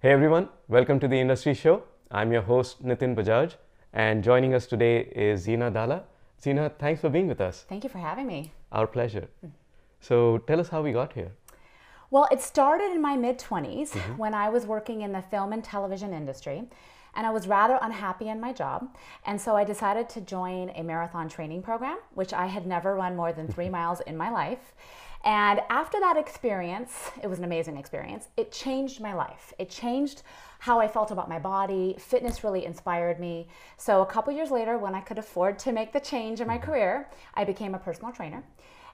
Hey everyone, welcome to the Industry Show. I'm your host Nitin Bajaj, and joining us today is Zeena Dhalla. Zeena, thanks for being with us. Thank you for having me. Our pleasure. So tell us how we got here. Well, it started in my mid-20s when I was working in the film and television industry, and I was rather unhappy in my job, and so I decided to join a marathon training program, which I had never run more than 3 miles in my life. And after that experience, it was an amazing experience, it changed my life. It changed how I felt about my body. Fitness really inspired me. So a couple years later, when I could afford to make the change in my career, I became a personal trainer.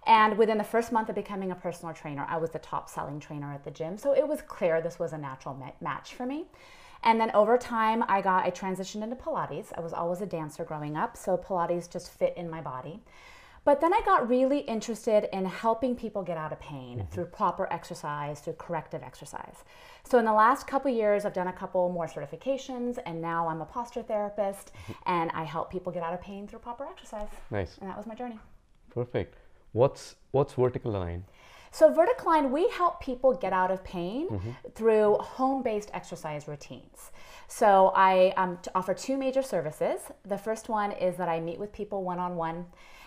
And within the first month of becoming a personal trainer, I was the top selling trainer at the gym. So it was clear this was a natural match for me. And then over time, I transitioned into Pilates. I was always a dancer growing up, so Pilates just fit in my body. But then I got really interested in helping people get out of pain through proper exercise, through corrective exercise. So in the last couple years, I've done a couple more certifications, and now I'm a posture therapist, and I help people get out of pain through proper exercise. Nice. And that was my journey. Perfect. What's VerticAlign? So VerticAlign, we help people get out of pain through home-based exercise routines. So I offer two major services. The first one is that I meet with people one-on-one,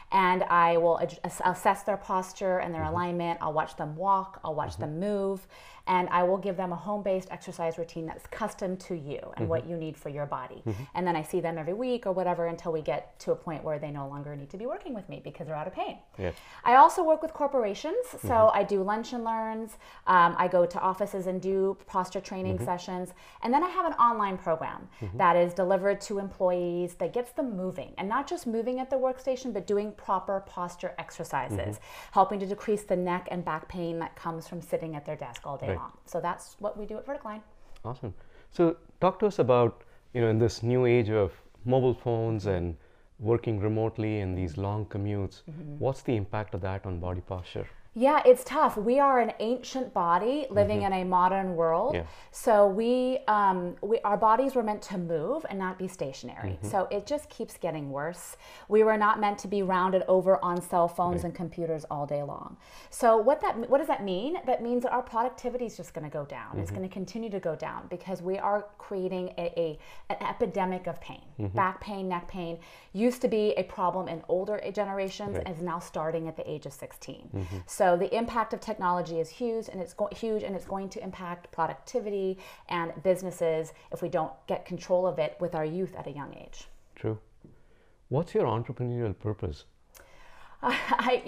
and I will assess their posture and their alignment. I'll watch them walk, I'll watch them move, and I will give them a home-based exercise routine that's custom to you and what you need for your body. And then I see them every week or whatever until we get to a point where they no longer need to be working with me because they're out of pain. Yes. I also work with corporations, so I do lunch and learns, I go to offices and do posture training sessions, and then I have an online program that is delivered to employees that gets them moving, and not just moving at the workstation, but doing proper posture exercises, helping to decrease the neck and back pain that comes from sitting at their desk all day long. So that's what we do at VerticAlign. Awesome. So talk to us about, you know, in this new age of mobile phones and working remotely and these long commutes, what's the impact of that on body posture? Yeah, it's tough. We are an ancient body living in a modern world. Yeah. So our bodies were meant to move and not be stationary. So it just keeps getting worse. We were not meant to be rounded over on cell phones and computers all day long. So what does that mean? That means that our productivity is just going to go down. It's going to continue to go down because we are creating an epidemic of pain. Back pain, neck pain used to be a problem in older generations and is now starting at the age of 16. So the impact of technology is huge, and it's going to impact productivity and businesses if we don't get control of it with our youth at a young age. True. What's your entrepreneurial purpose? I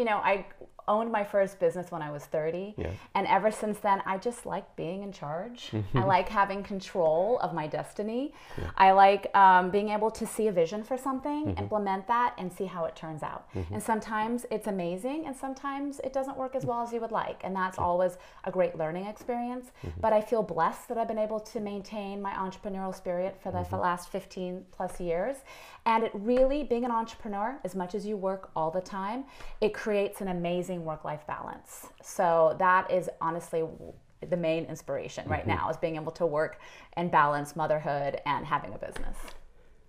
owned my first business when I was 30, and ever since then I just like being in charge. I like having control of my destiny. I like being able to see a vision for something, implement that, and see how it turns out. And sometimes it's amazing, and sometimes it doesn't work as well as you would like, and that's always a great learning experience. But I feel blessed that I've been able to maintain my entrepreneurial spirit for the last 15 plus years, and it really, being an entrepreneur, as much as you work all the time, it creates an amazing work-life balance. So that is honestly the main inspiration right now, is being able to work and balance motherhood and having a business.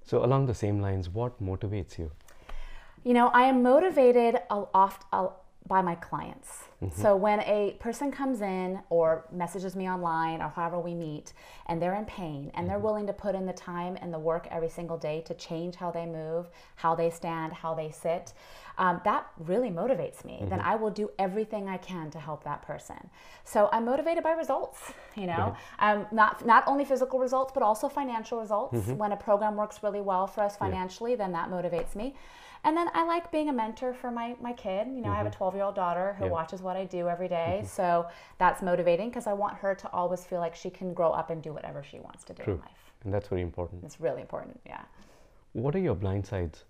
So along the same lines, what motivates you? You know, I am motivated often by my clients. So when a person comes in or messages me online or however we meet, and they're in pain, and they're willing to put in the time and the work every single day to change how they move, how they stand, how they sit, that really motivates me. Then I will do everything I can to help that person. So I'm motivated by results, you know, not only physical results, but also financial results. When a program works really well for us financially, then that motivates me. And then I like being a mentor for my kid. You know, I have a 12-year-old daughter who watches what I do every day. So that's motivating because I want her to always feel like she can grow up and do whatever she wants to do in life. And that's very important. It's really important, yeah. What are your blind sides?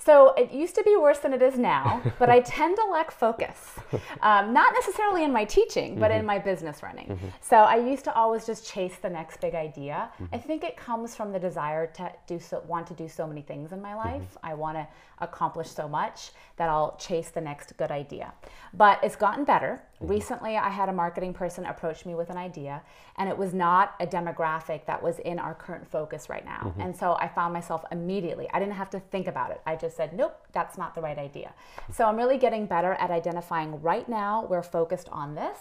So it used to be worse than it is now, but I tend to lack focus. Not necessarily in my teaching, but in my business running. So I used to always just chase the next big idea. I think it comes from the desire to want to do so many things in my life. I want to accomplish so much that I'll chase the next good idea. But it's gotten better. Recently, I had a marketing person approach me with an idea, and it was not a demographic that was in our current focus right now. And so I found myself immediately, I didn't have to think about it. I just said, nope, that's not the right idea. So I'm really getting better at identifying right now, we're focused on this,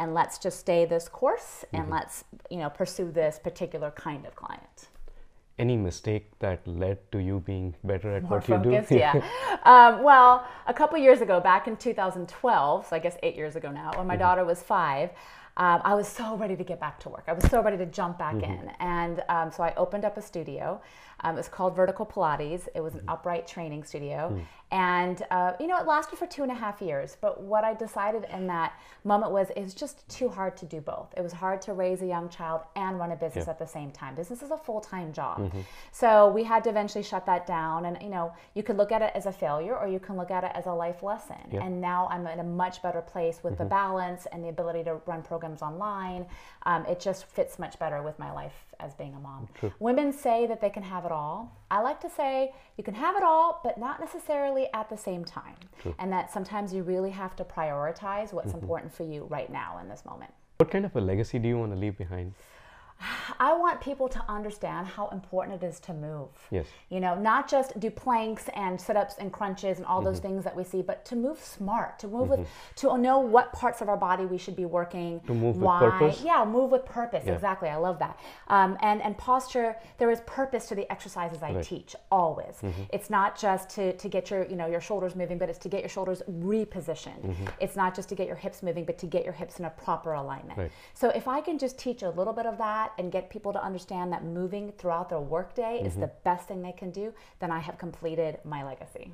and let's just stay this course, and let's, you know, pursue this particular kind of client. Any mistake that led to you being better at what you do? More focused, yeah. Well, a couple years ago, back in 2012, so I guess 8 years ago now, when my daughter was 5, I was so ready to get back to work. I was so ready to jump back in. And so I opened up a studio. It was called Vertical Pilates. It was an upright training studio. And you know, it lasted for 2.5 years. But what I decided in that moment was it's just too hard to do both. It was hard to raise a young child and run a business at the same time. Business is a full-time job. So we had to eventually shut that down. And you know, you could look at it as a failure or you can look at it as a life lesson. And now I'm in a much better place with the balance and the ability to run programs online. It just fits much better with my life as being a mom. Women say that they can have it all. I like to say you can have it all, but not necessarily at the same time. And that sometimes you really have to prioritize what's important for you right now in this moment. What kind of a legacy do you want to leave behind? I want people to understand how important it is to move. You know, not just do planks and sit-ups and crunches and all those things that we see, but to move smart, to move with, to know what parts of our body we should be working. To move with purpose. Yeah, move with purpose. Exactly. I love that. And posture. There is purpose to the exercises I teach always. It's not just to get your your shoulders moving, but it's to get your shoulders repositioned. It's not just to get your hips moving, but to get your hips in a proper alignment. So if I can just teach a little bit of that and get people to understand that moving throughout their workday is the best thing they can do, then I have completed my legacy.